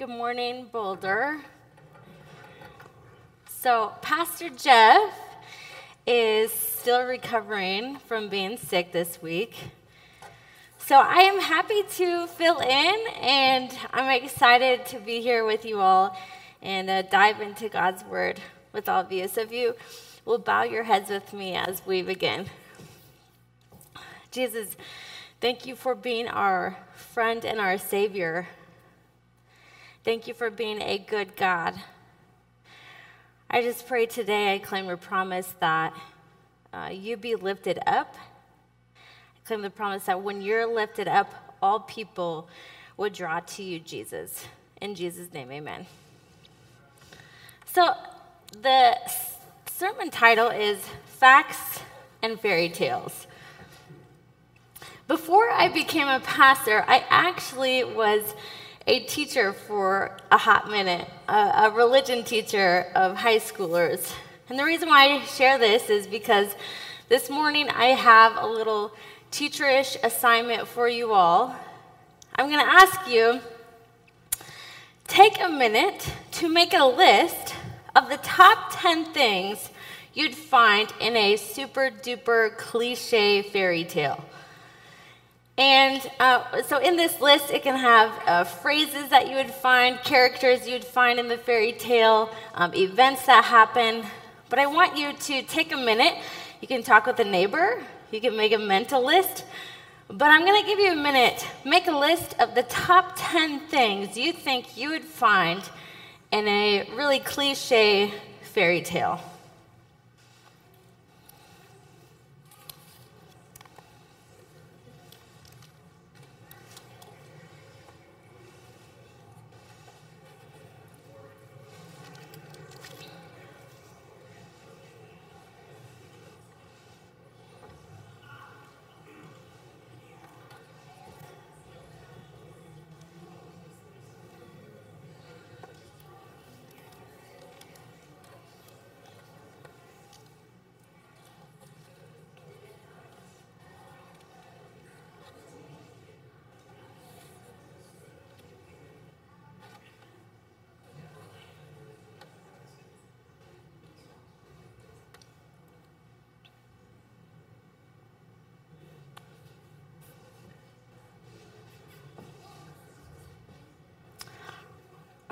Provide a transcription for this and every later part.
Good morning, Boulder. So Pastor Jeff is still recovering from being sick this week. So I am happy to fill in, and I'm excited to be here with you all and dive into God's Word with all of you. So if you will bow your heads with me as we begin. Jesus, thank you for being our friend and our Savior. Thank you for being a good God. I just pray today, I claim your promise that you be lifted up. I claim the promise that when you're lifted up, all people will draw to you, Jesus. In Jesus' name, amen. So the sermon title is Facts and Fairy Tales. Before I became a pastor, I actually was a teacher for a hot minute, a religion teacher of high schoolers. And the reason why I share this is because this morning I have a little teacherish assignment for you all. I'm going to ask you, take a minute to make a list of the top 10 things you'd find in a super duper cliche fairy tale. And so in this list, it can have phrases that you would find, characters you would find in the fairy tale, events that happen. But I want you to take a minute. You can talk with a neighbor. You can make a mental list. But I'm going to give you a minute. Make a list of the top 10 things you think you would find in a really cliche fairy tale.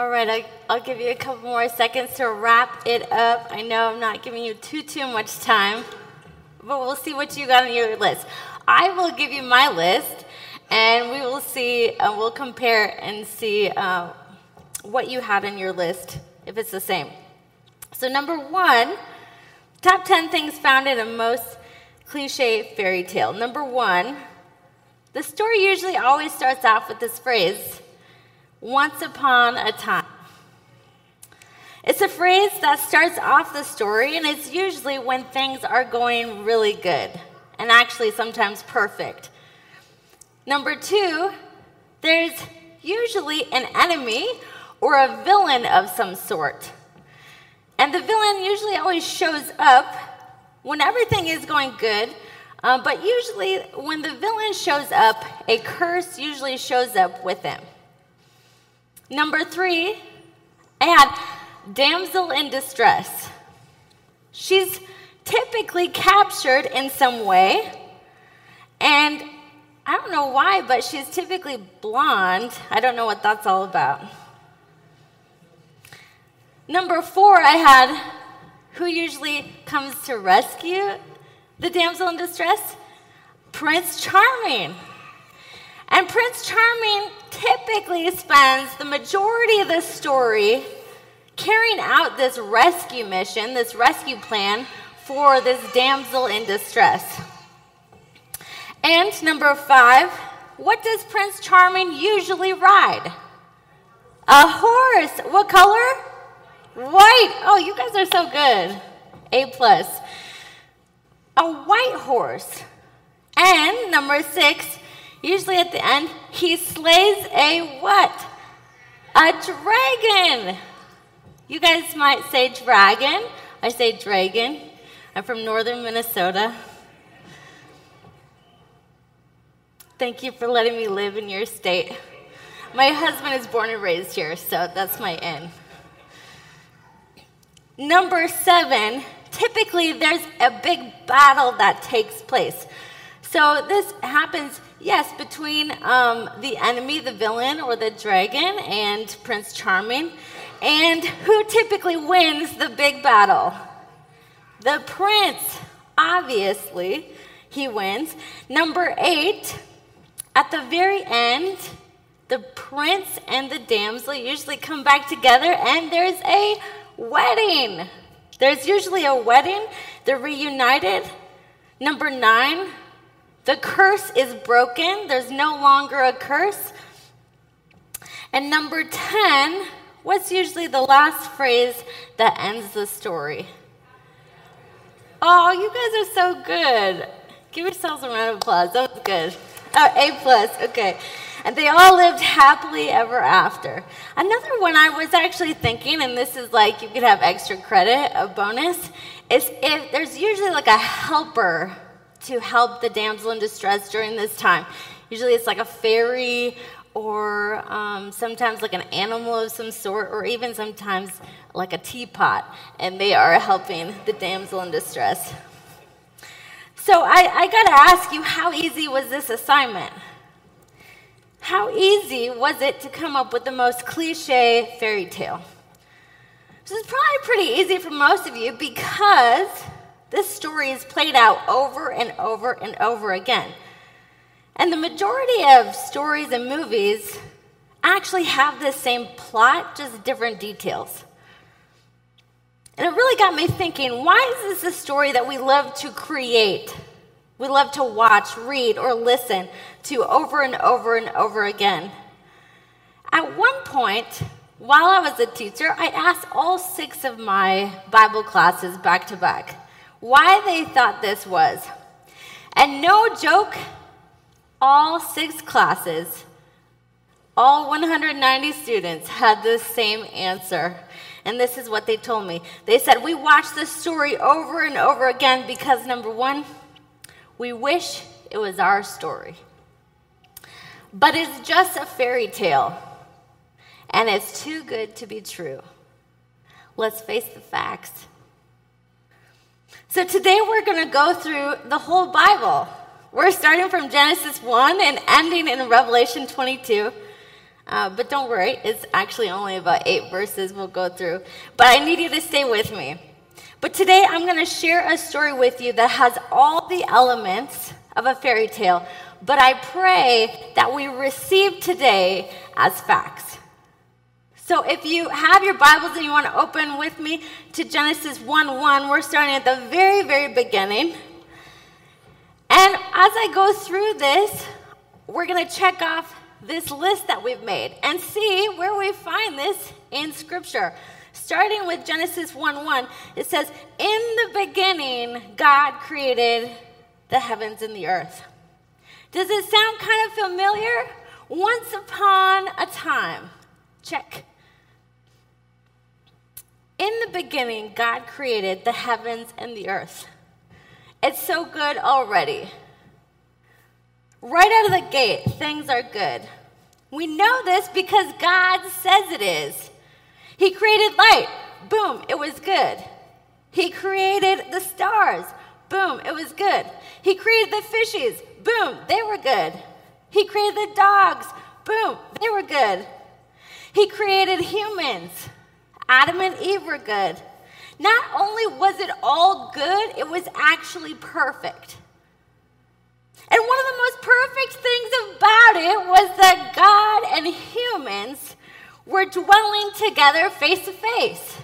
All right, I'll give you a couple more seconds to wrap it up. I know I'm not giving you too much time, but we'll see what you got on your list. I will give you my list, and we will see, we'll compare and see what you had on your list, if it's the same. So number one, top 10 things found in the most cliche fairy tale. Number one, the story usually always starts off with this phrase, "Once upon a time." It's a phrase that starts off the story, and it's usually when things are going really good, and actually sometimes perfect. Number two, there's usually an enemy or a villain of some sort. And the villain usually always shows up when everything is going good, but usually when the villain shows up, a curse usually shows up with him. Number three, I had damsel in distress. She's typically captured in some way, and I don't know why, but she's typically blonde. I don't know what that's all about. Number four, I had who usually comes to rescue the damsel in distress? Prince Charming. And Prince Charming typically spends the majority of the story carrying out this rescue mission, this rescue plan for this damsel in distress. And number five, what does Prince Charming usually ride? A horse. What color? White. Oh, you guys are so good. A+. A white horse. And number six, usually at the end, he slays a what? A dragon. You guys might say dragon. I say dragon. I'm from northern Minnesota. Thank you for letting me live in your state. My husband is born and raised here, so that's my in. Number 7, typically there's a big battle that takes place. So this happens, yes, between the enemy, the villain, or the dragon, and Prince Charming. And who typically wins the big battle? The prince, obviously, he wins. Number 8, at the very end, the prince and the damsel usually come back together, and there's a wedding. There's usually a wedding. They're reunited. Number 9, the curse is broken. There's no longer a curse. And number 10, what's usually the last phrase that ends the story? Oh, you guys are so good. Give yourselves a round of applause. That was good. Oh, A+, okay. And they all lived happily ever after. Another one I was actually thinking, and this is like you could have extra credit, a bonus, is if there's usually like a helper to help the damsel in distress during this time. Usually it's like a fairy or sometimes like an animal of some sort, or even sometimes like a teapot, and they are helping the damsel in distress. So I gotta ask you, how easy was this assignment? How easy was it to come up with the most cliche fairy tale? This is probably pretty easy for most of you because this story is played out over and over and over again. And the majority of stories and movies actually have the same plot, just different details. And it really got me thinking, why is this a story that we love to create? We love to watch, read, or listen to over and over and over again. At one point, while I was a teacher, I asked all 6 of my Bible classes back to back why they thought this was. And no joke, all 6 classes, all 190 students had the same answer. And this is what they told me. They said, we watched this story over and over again because, number 1, we wish it was our story. But it's just a fairy tale, and it's too good to be true. Let's face the facts. So today we're going to go through the whole Bible. We're starting from Genesis 1 and ending in Revelation 22. But don't worry, it's actually only about 8 verses we'll go through. But I need you to stay with me. But today I'm going to share a story with you that has all the elements of a fairy tale, but I pray that we receive today as facts. So if you have your Bibles and you want to open with me to Genesis 1:1, we're starting at the very, very beginning. And as I go through this, we're going to check off this list that we've made and see where we find this in Scripture. Starting with Genesis 1:1, it says, in the beginning, God created the heavens and the earth. Does it sound kind of familiar? Once upon a time. Check. In the beginning, God created the heavens and the earth. It's so good already. Right out of the gate, things are good. We know this because God says it is. He created light. Boom, it was good. He created the stars. Boom, it was good. He created the fishes. Boom, they were good. He created the dogs. Boom, they were good. He created humans. Adam and Eve were good. Not only was it all good, it was actually perfect. And one of the most perfect things about it was that God and humans were dwelling together face to face,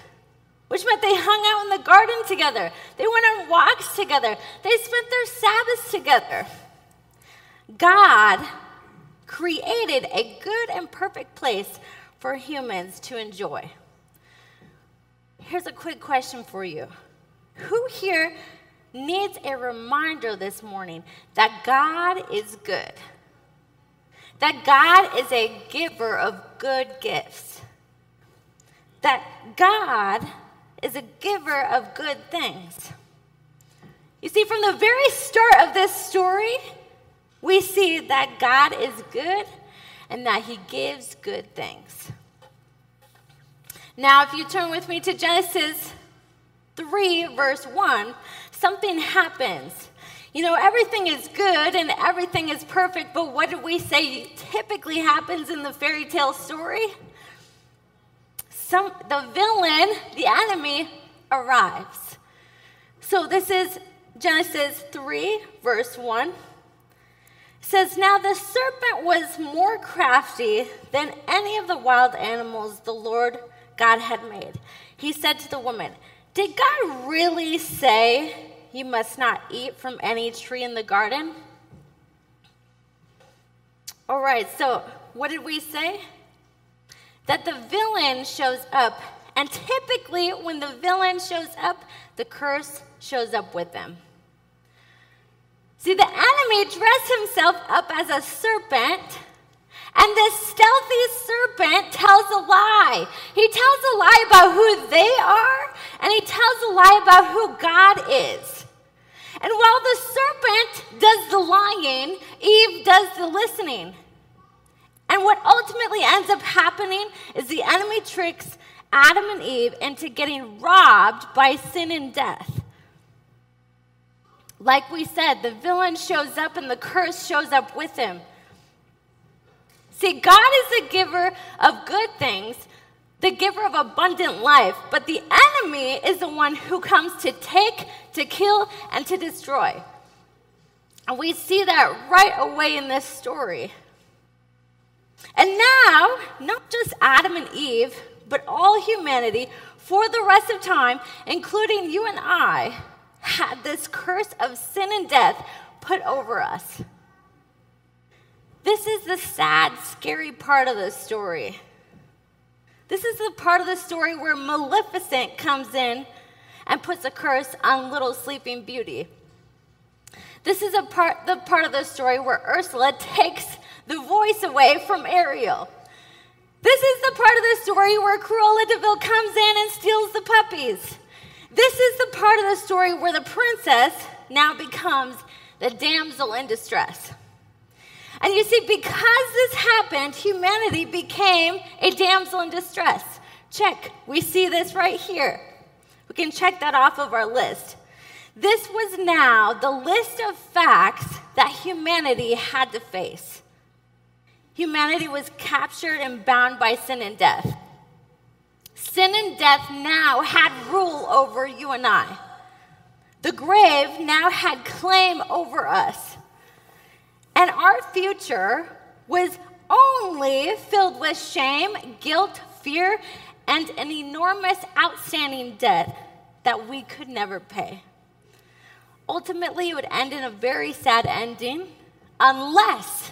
which meant they hung out in the garden together. They went on walks together. They spent their Sabbaths together. God created a good and perfect place for humans to enjoy. Here's a quick question for you. Who here needs a reminder this morning that God is good? That God is a giver of good gifts. That God is a giver of good things. You see, from the very start of this story, we see that God is good and that he gives good things. Now, if you turn with me to Genesis 3, verse 1, something happens. You know, everything is good and everything is perfect, but what do we say typically happens in the fairy tale story? The villain, the enemy, arrives. So this is Genesis 3, verse 1. It says, "Now the serpent was more crafty than any of the wild animals the Lord God had made. He said to the woman, 'Did God really say you must not eat from any tree in the garden?'" All right, so what did we say? That the villain shows up. And typically, when the villain shows up, the curse shows up with them. See, the enemy dressed himself up as a serpent, and this stealthy serpent tells a lie. He tells a lie about who they are, and he tells a lie about who God is. And while the serpent does the lying, Eve does the listening. And what ultimately ends up happening is the enemy tricks Adam and Eve into getting robbed by sin and death. Like we said, the villain shows up and the curse shows up with him. See, God is the giver of good things, the giver of abundant life, but the enemy is the one who comes to take, to kill, and to destroy. And we see that right away in this story. And now, not just Adam and Eve, but all humanity, for the rest of time, including you and I, had this curse of sin and death put over us. This is the sad, scary part of the story. This is the part of the story where Maleficent comes in and puts a curse on Little Sleeping Beauty. This is the part of the story where Ursula takes the voice away from Ariel. This is the part of the story where Cruella de Vil comes in and steals the puppies. This is the part of the story where the princess now becomes the damsel in distress. And you see, because this happened, humanity became a damsel in distress. Check. We see this right here. We can check that off of our list. This was now the list of facts that humanity had to face. Humanity was captured and bound by sin and death. Sin and death now had rule over you and I. The grave now had claim over us. And our future was only filled with shame, guilt, fear, and an enormous outstanding debt that we could never pay. Ultimately, it would end in a very sad ending unless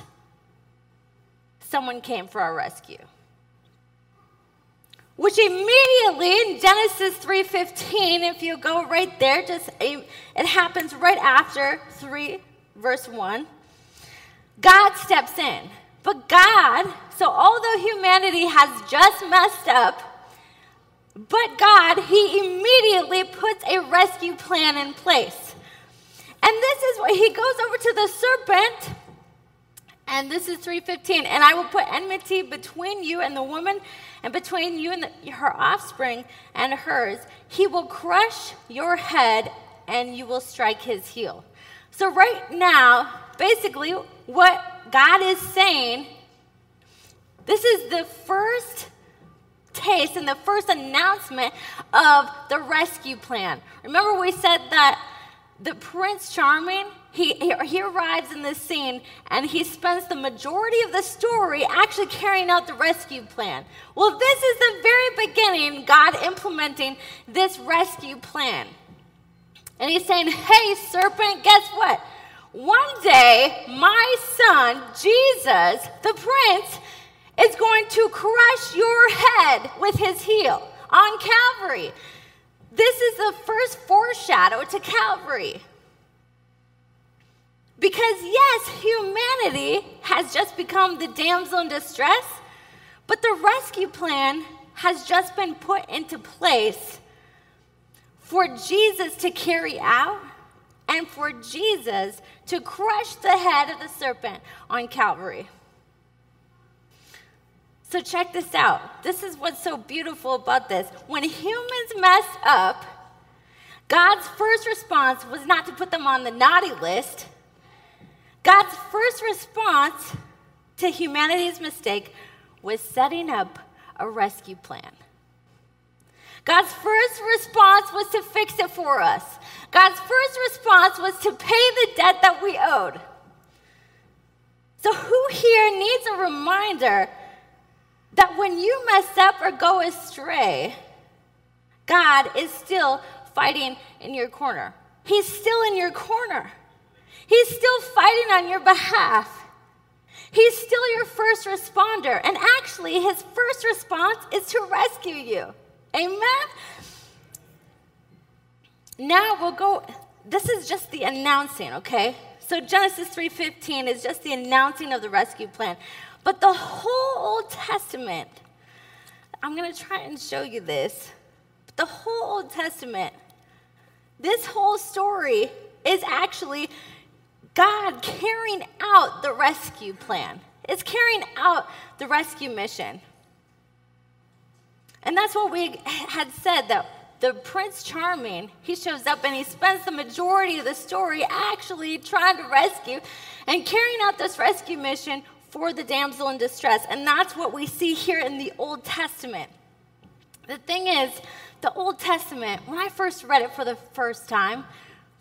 someone came for our rescue, which immediately in Genesis 3:15, if you go right there, it happens right after 3, verse 1. God steps in. But God, so although humanity has just messed up, but God, he immediately puts a rescue plan in place. And this is what he goes over to the serpent. And this is 3:15. "And I will put enmity between you and the woman, and between you and her offspring and hers. He will crush your head, and you will strike his heel." So right now, basically, what God is saying, this is the first taste and the first announcement of the rescue plan. Remember we said that the Prince Charming, he arrives in this scene, and he spends the majority of the story actually carrying out the rescue plan. Well, this is the very beginning, God implementing this rescue plan. And he's saying, "Hey, serpent, guess what? One day, my son, Jesus, the Prince, is going to crush your head with his heel on Calvary." This is the first foreshadow to Calvary. Because yes, humanity has just become the damsel in distress, but the rescue plan has just been put into place for Jesus to carry out, and for Jesus to crush the head of the serpent on Calvary. So check this out. This is what's so beautiful about this. When humans messed up, God's first response was not to put them on the naughty list. God's first response to humanity's mistake was setting up a rescue plan. God's first response was to fix it for us. God's first response was to pay the debt that we owed. So who here needs a reminder that when you mess up or go astray, God is still fighting in your corner. He's still in your corner. He's still fighting on your behalf. He's still your first responder. And actually, his first response is to rescue you. Amen? Now we'll go, this is just the announcing, okay? So Genesis 3:15 is just the announcing of the rescue plan. But the whole Old Testament, I'm going to try and show you this. But the whole Old Testament, this whole story is actually God carrying out the rescue plan. It's carrying out the rescue mission. And that's what we had said, that the Prince Charming, he shows up and he spends the majority of the story actually trying to rescue and carrying out this rescue mission for the damsel in distress. And that's what we see here in the Old Testament. The thing is, the Old Testament, when I first read it for the first time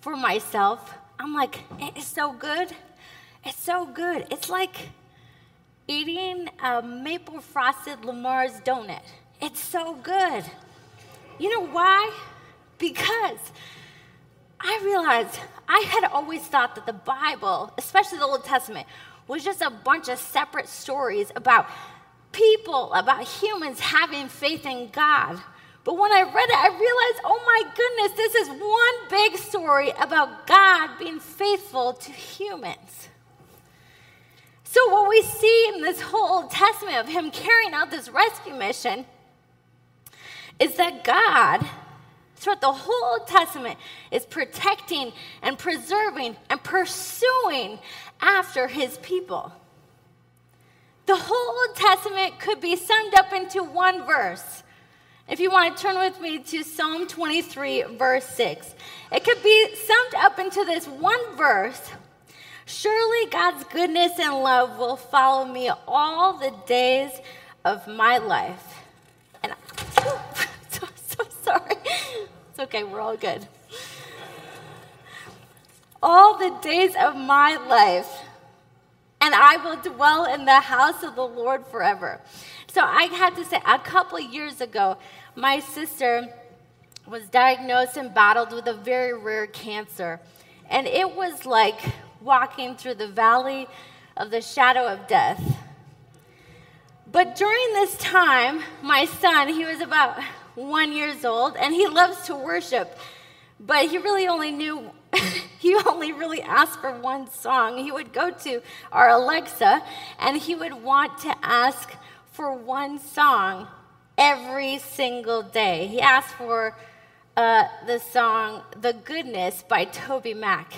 for myself, I'm like, it's so good. It's so good. It's like eating a maple frosted Lamar's donut. It's so good. You know why? Because I realized I had always thought that the Bible, especially the Old Testament, was just a bunch of separate stories about people, about humans having faith in God. But when I read it, I realized, oh my goodness, this is one big story about God being faithful to humans. So what we see in this whole Old Testament of him carrying out this rescue mission is that God, throughout the whole Old Testament, is protecting and preserving and pursuing after his people. The whole Old Testament could be summed up into one verse. If you want to turn with me to Psalm 23, verse 6. It could be summed up into this one verse. Surely God's goodness and love will follow me all the days of my life. And I'm so sorry. It's okay, we're all good. All the days of my life, and I will dwell in the house of the Lord forever. So I have to say, a couple years ago, my sister was diagnosed and battled with a very rare cancer. And it was like walking through the valley of the shadow of death. But during this time, my son, he was about 1 year old, and he loves to worship, but he really only knew, he only really asked for one song. He would go to our Alexa, and he would want to ask for one song every single day. He asked for the song, The Goodness by Toby Mac.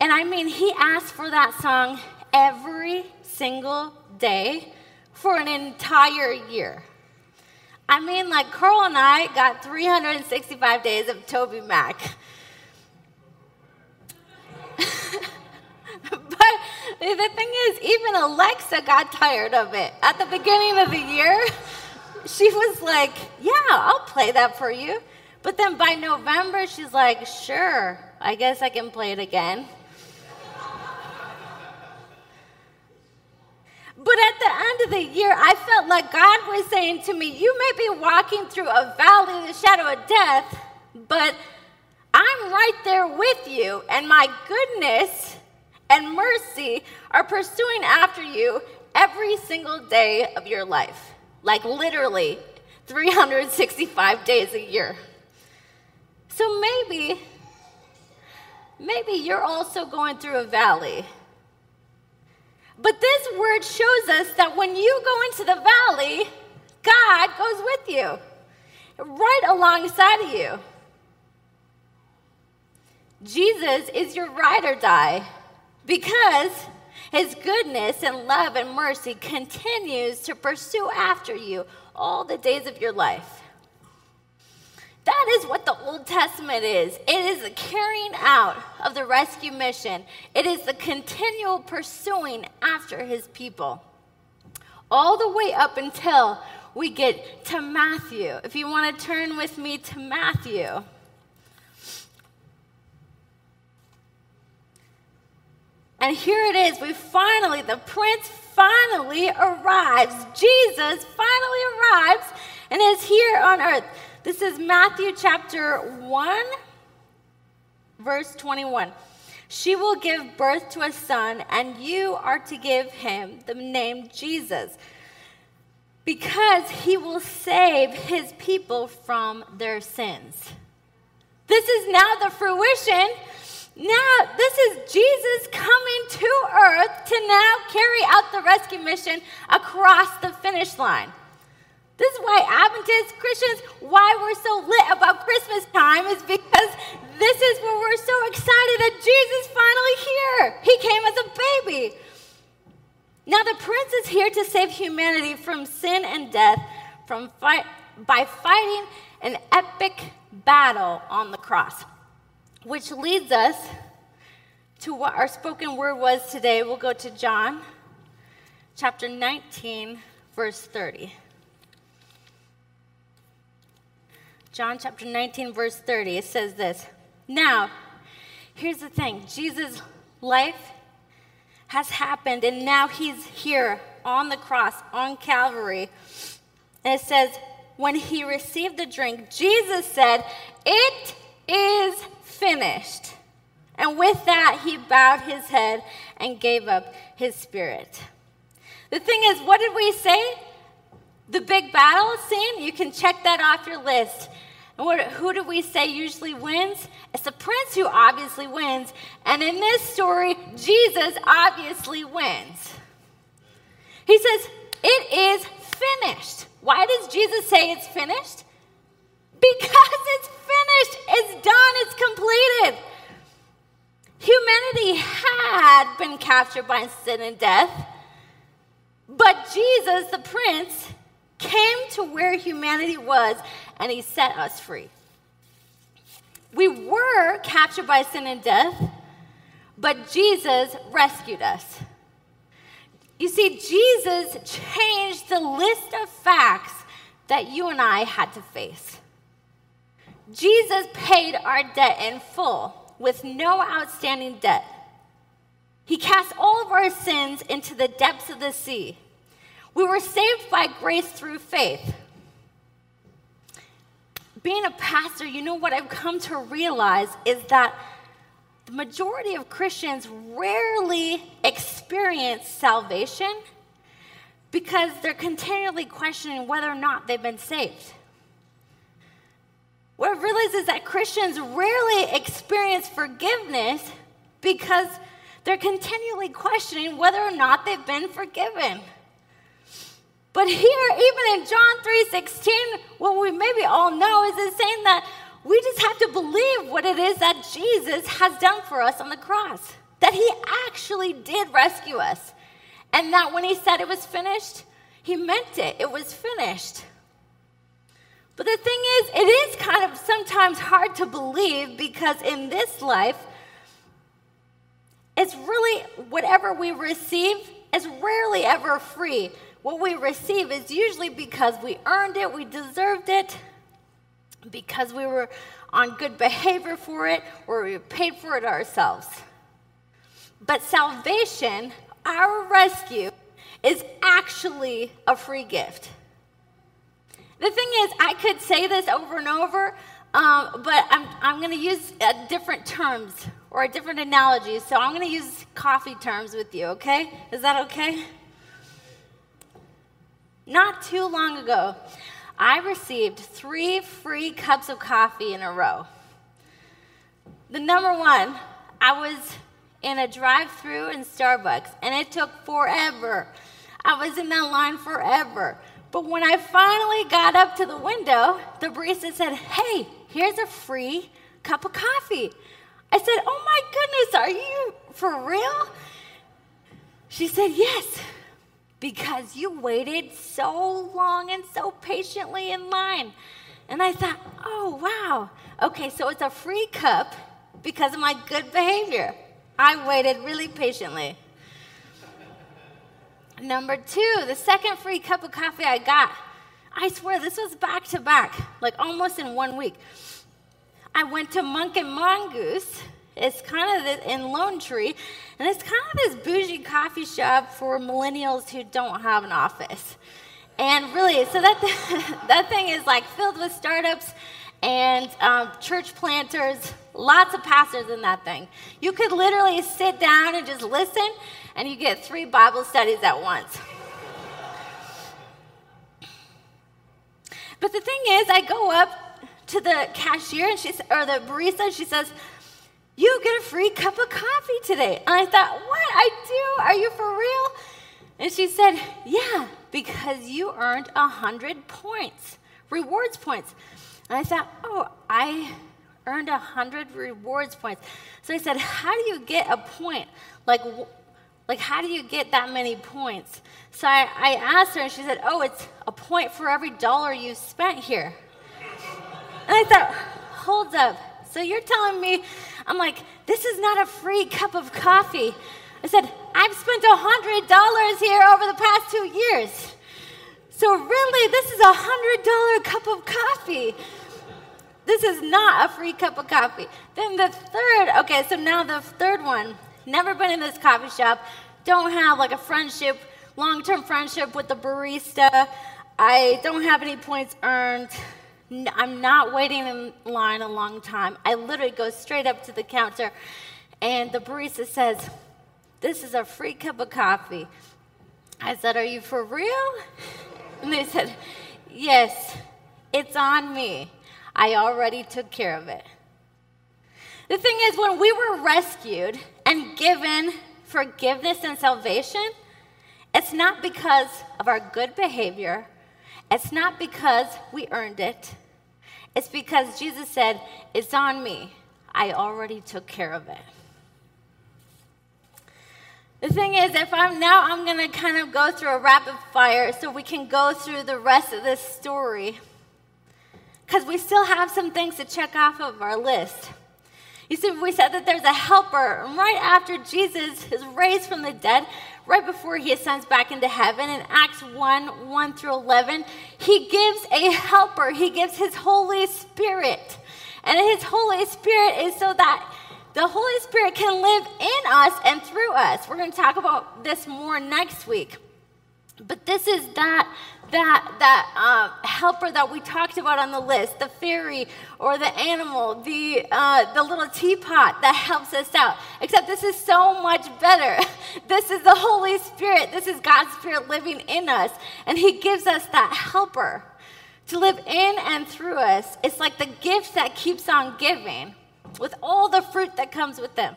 And I mean, he asked for that song every single day for an entire year. I mean, like, Carl and I got 365 days of Toby Mac. But the thing is, even Alexa got tired of it. At the beginning of the year, she was like, yeah, I'll play that for you. But then by November, she's like, sure, I guess I can play it again. But at the end of the year, I felt like God was saying to me, you may be walking through a valley of the shadow of death, but I'm right there with you, and my goodness and mercy are pursuing after you every single day of your life. Like literally 365 days a year. So maybe you're also going through a valley. But this word shows us that when you go into the valley, God goes with you, right alongside of you. Jesus is your ride or die, because His goodness and love and mercy continues to pursue after you all the days of your life. That is what the Old Testament is. It is the carrying out of the rescue mission. It is the continual pursuing after his people, all the way up until we get to Matthew. If you want to turn with me to Matthew. And here it is. The prince finally arrives. Jesus finally arrives and is here on earth. This is Matthew chapter 1, verse 21. She will give birth to a son, and you are to give him the name Jesus, because he will save his people from their sins. This is now the fruition. Now, this is Jesus coming to earth to now carry out the rescue mission across the finish line. This is why Adventist Christians, why we're so lit about Christmas time, is because this is where we're so excited that Jesus is finally here. He came as a baby. Now the prince is here to save humanity from sin and death by fighting an epic battle on the cross, which leads us to what our spoken word was today. We'll go to John chapter 19, verse 30. John chapter 19, verse 30, it says this. Now, here's the thing. Jesus' life has happened, and now he's here on the cross, on Calvary. And it says, when he received the drink, Jesus said, "It is finished." And with that, he bowed his head and gave up his spirit. The thing is, what did we say? The big battle scene, you can check that off your list. Who do we say usually wins? It's the prince who obviously wins. And in this story, Jesus obviously wins. He says, "It is finished." Why does Jesus say it's finished? Because it's finished. It's done. It's completed. Humanity had been captured by sin and death. But Jesus, the prince, came to where humanity was, and he set us free. We were captured by sin and death, but Jesus rescued us. You see, Jesus changed the list of facts that you and I had to face. Jesus paid our debt in full with no outstanding debt. He cast all of our sins into the depths of the sea. We were saved by grace through faith. Being a pastor, you know what I've come to realize is that the majority of Christians rarely experience salvation because they're continually questioning whether or not they've been saved. What I've realized is that Christians rarely experience forgiveness because they're continually questioning whether or not they've been forgiven. But here, even in John 3:16, what we maybe all know is it's saying that we just have to believe what it is that Jesus has done for us on the cross, that he actually did rescue us, and that when he said it was finished, he meant it. It was finished. But the thing is, it is kind of sometimes hard to believe because in this life, it's really whatever we receive is rarely ever free. What we receive is usually because we earned it, we deserved it, because we were on good behavior for it, or we paid for it ourselves. But salvation, our rescue, is actually a free gift. The thing is, I could say this over and over, but I'm going to use different terms or different analogies. So I'm going to use coffee terms with you, okay? Is that okay? Not too long ago, I received 3 free cups of coffee in a row. The number one, I was in a drive-thru in Starbucks, and it took forever. I was in that line forever. But when I finally got up to the window, the barista said, "Hey, here's a free cup of coffee." I said, "Oh my goodness, are you for real?" She said, yes, because you waited so long and so patiently in line. And I thought, oh, wow. Okay, so it's a free cup because of my good behavior. I waited really patiently. Number two, the second free cup of coffee I got, I swear this was back to back, like almost in 1 week. I went to Monk and Mongoose. It's kind of in Lone Tree, and it's kind of this bougie coffee shop for millennials who don't have an office. And really, so that thing is like filled with startups and church planters, lots of pastors in that thing. You could literally sit down and just listen, and you get 3 Bible studies at once. But the thing is, I go up to the cashier, and the barista, she says, you get a free cup of coffee today. And I thought, what? I do? Are you for real? And she said, yeah, because you earned 100 points, rewards points. And I thought, oh, I earned 100 rewards points. So I said, how do you get a point? Like how do you get that many points? So I asked her, and she said, oh, it's a point for every dollar you spent here. And I thought, hold up. So you're telling me, I'm like, this is not a free cup of coffee. I said, I've spent $100 here over the past 2 years. So really, this is a $100 cup of coffee. This is not a free cup of coffee. Then the third one, never been in this coffee shop, don't have like a friendship, long-term friendship with the barista. I don't have any points earned. I'm not waiting in line a long time. I literally go straight up to the counter, and the barista says, this is a free cup of coffee. I said, are you for real? And they said, yes, it's on me. I already took care of it. The thing is, when we were rescued and given forgiveness and salvation, it's not because of our good behavior. It's not because we earned it. It's because Jesus said, it's on me. I already took care of it. The thing is, I'm going to kind of go through a rapid fire so we can go through the rest of this story, because we still have some things to check off of our list. You see, we said that there's a helper, and right after Jesus is raised from the dead, right before he ascends back into heaven, in Acts 1, 1 through 11, he gives a helper. He gives his Holy Spirit. And his Holy Spirit is so that the Holy Spirit can live in us and through us. We're going to talk about this more next week. But this is that helper that we talked about on the list, the fairy or the animal, the little teapot that helps us out. Except this is so much better. This is the Holy Spirit. This is God's Spirit living in us, and he gives us that helper to live in and through us. It's like the gift that keeps on giving with all the fruit that comes with them.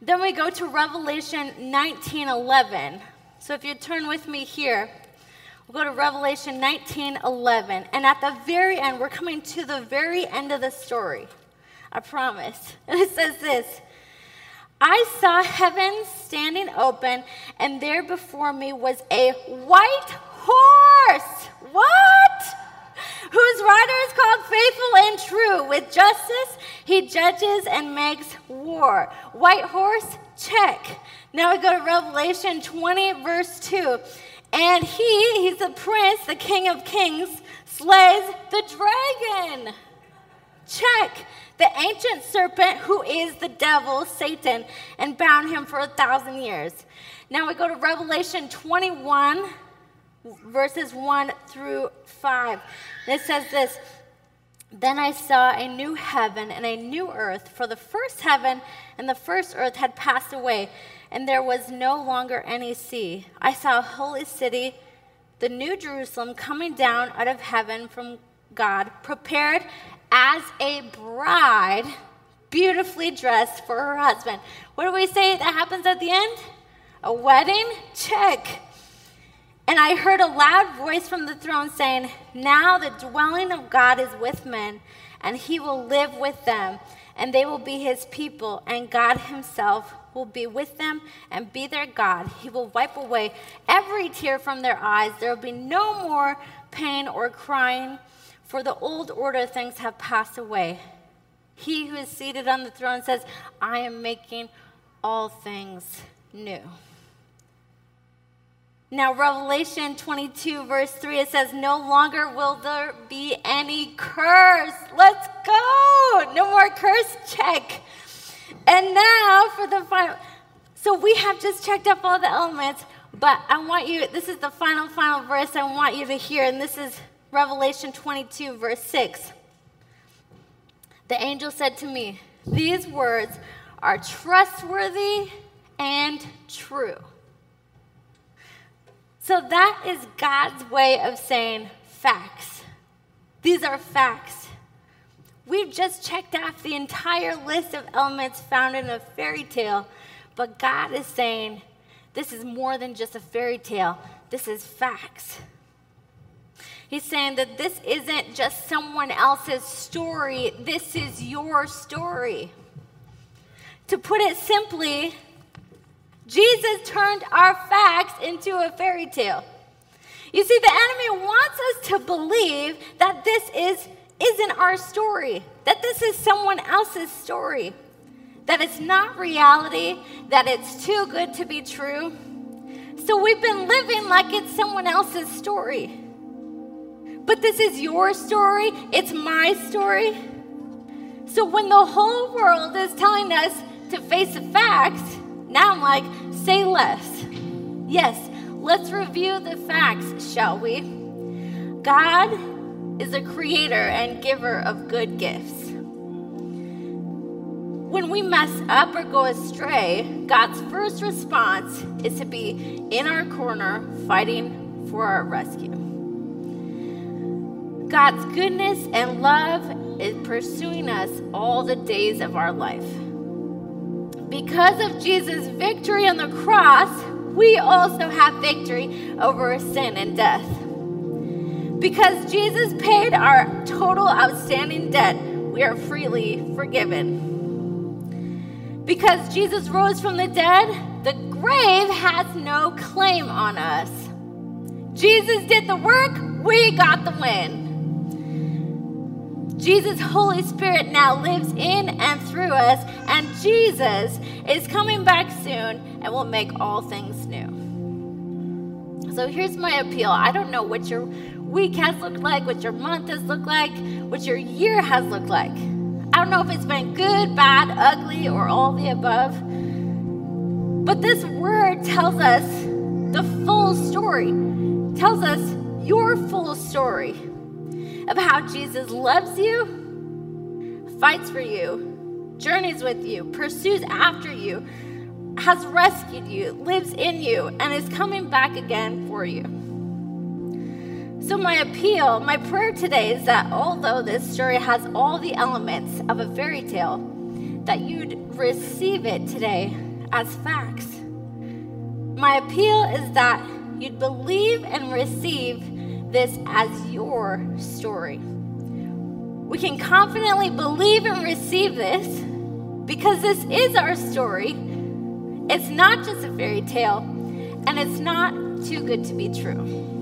Then we go to Revelation 19:11. So if you turn with me here, we'll go to Revelation 19:11. And at the very end, we're coming to the very end of the story. I promise. And it says this, I saw heaven standing open, and there before me was a white horse. What? Whose rider is called Faithful and True. With justice, he judges and makes war. White horse, check. Now we go to Revelation 20, verse 2. And he's the prince, the king of kings, slays the dragon. Check. The ancient serpent, who is the devil, Satan, and bound him for 1,000 years. Now we go to Revelation 21, verses 1 through 5. And it says this, Then I saw a new heaven and a new earth, for the first heaven and the first earth had passed away, and there was no longer any sea. I saw a holy city, the new Jerusalem, coming down out of heaven from God, prepared as a bride, beautifully dressed for her husband. What do we say that happens at the end? A wedding? Check. And I heard a loud voice from the throne saying, Now the dwelling of God is with men, and he will live with them, and they will be his people, and God himself will be with them and be their God. He will wipe away every tear from their eyes. There will be no more pain or crying, for the old order of things have passed away. He who is seated on the throne says, I am making all things new. Now, Revelation 22, verse 3, it says, no longer will there be any curse. Let's go. No more curse, check. And now for the final. So we have just checked up all the elements, but I want you, this is the final verse I want you to hear, and this is Revelation 22, verse 6. The angel said to me, these words are trustworthy and true. So that is God's way of saying facts. These are facts. We've just checked off the entire list of elements found in a fairy tale, but God is saying this is more than just a fairy tale. This is facts. He's saying that this isn't just someone else's story. This is your story. To put it simply, Jesus turned our facts into a fairy tale. You see, the enemy wants us to believe that this isn't our story, that this is someone else's story, that it's not reality, that it's too good to be true. So we've been living like it's someone else's story. But this is your story, it's my story. So when the whole world is telling us to face the facts, now I'm like, say less. Yes, let's review the facts, shall we? God is a creator and giver of good gifts. When we mess up or go astray, God's first response is to be in our corner fighting for our rescue. God's goodness and love is pursuing us all the days of our life. Because of Jesus' victory on the cross, we also have victory over sin and death. Because Jesus paid our total outstanding debt, we are freely forgiven. Because Jesus rose from the dead, the grave has no claim on us. Jesus did the work, we got the win. Jesus' Holy Spirit now lives in and through us, and Jesus is coming back soon and will make all things new. So here's my appeal. I don't know what your week has looked like, what your month has looked like, what your year has looked like. I don't know if it's been good, bad, ugly, or all the above. But this word tells us the full story, tells us your full story of how Jesus loves you, fights for you, journeys with you, pursues after you, has rescued you, lives in you, and is coming back again for you. So my appeal, my prayer today is that although this story has all the elements of a fairy tale, that you'd receive it today as facts. My appeal is that you'd believe and receive this as your story. We can confidently believe and receive this because this is our story. It's not just a fairy tale, and it's not too good to be true.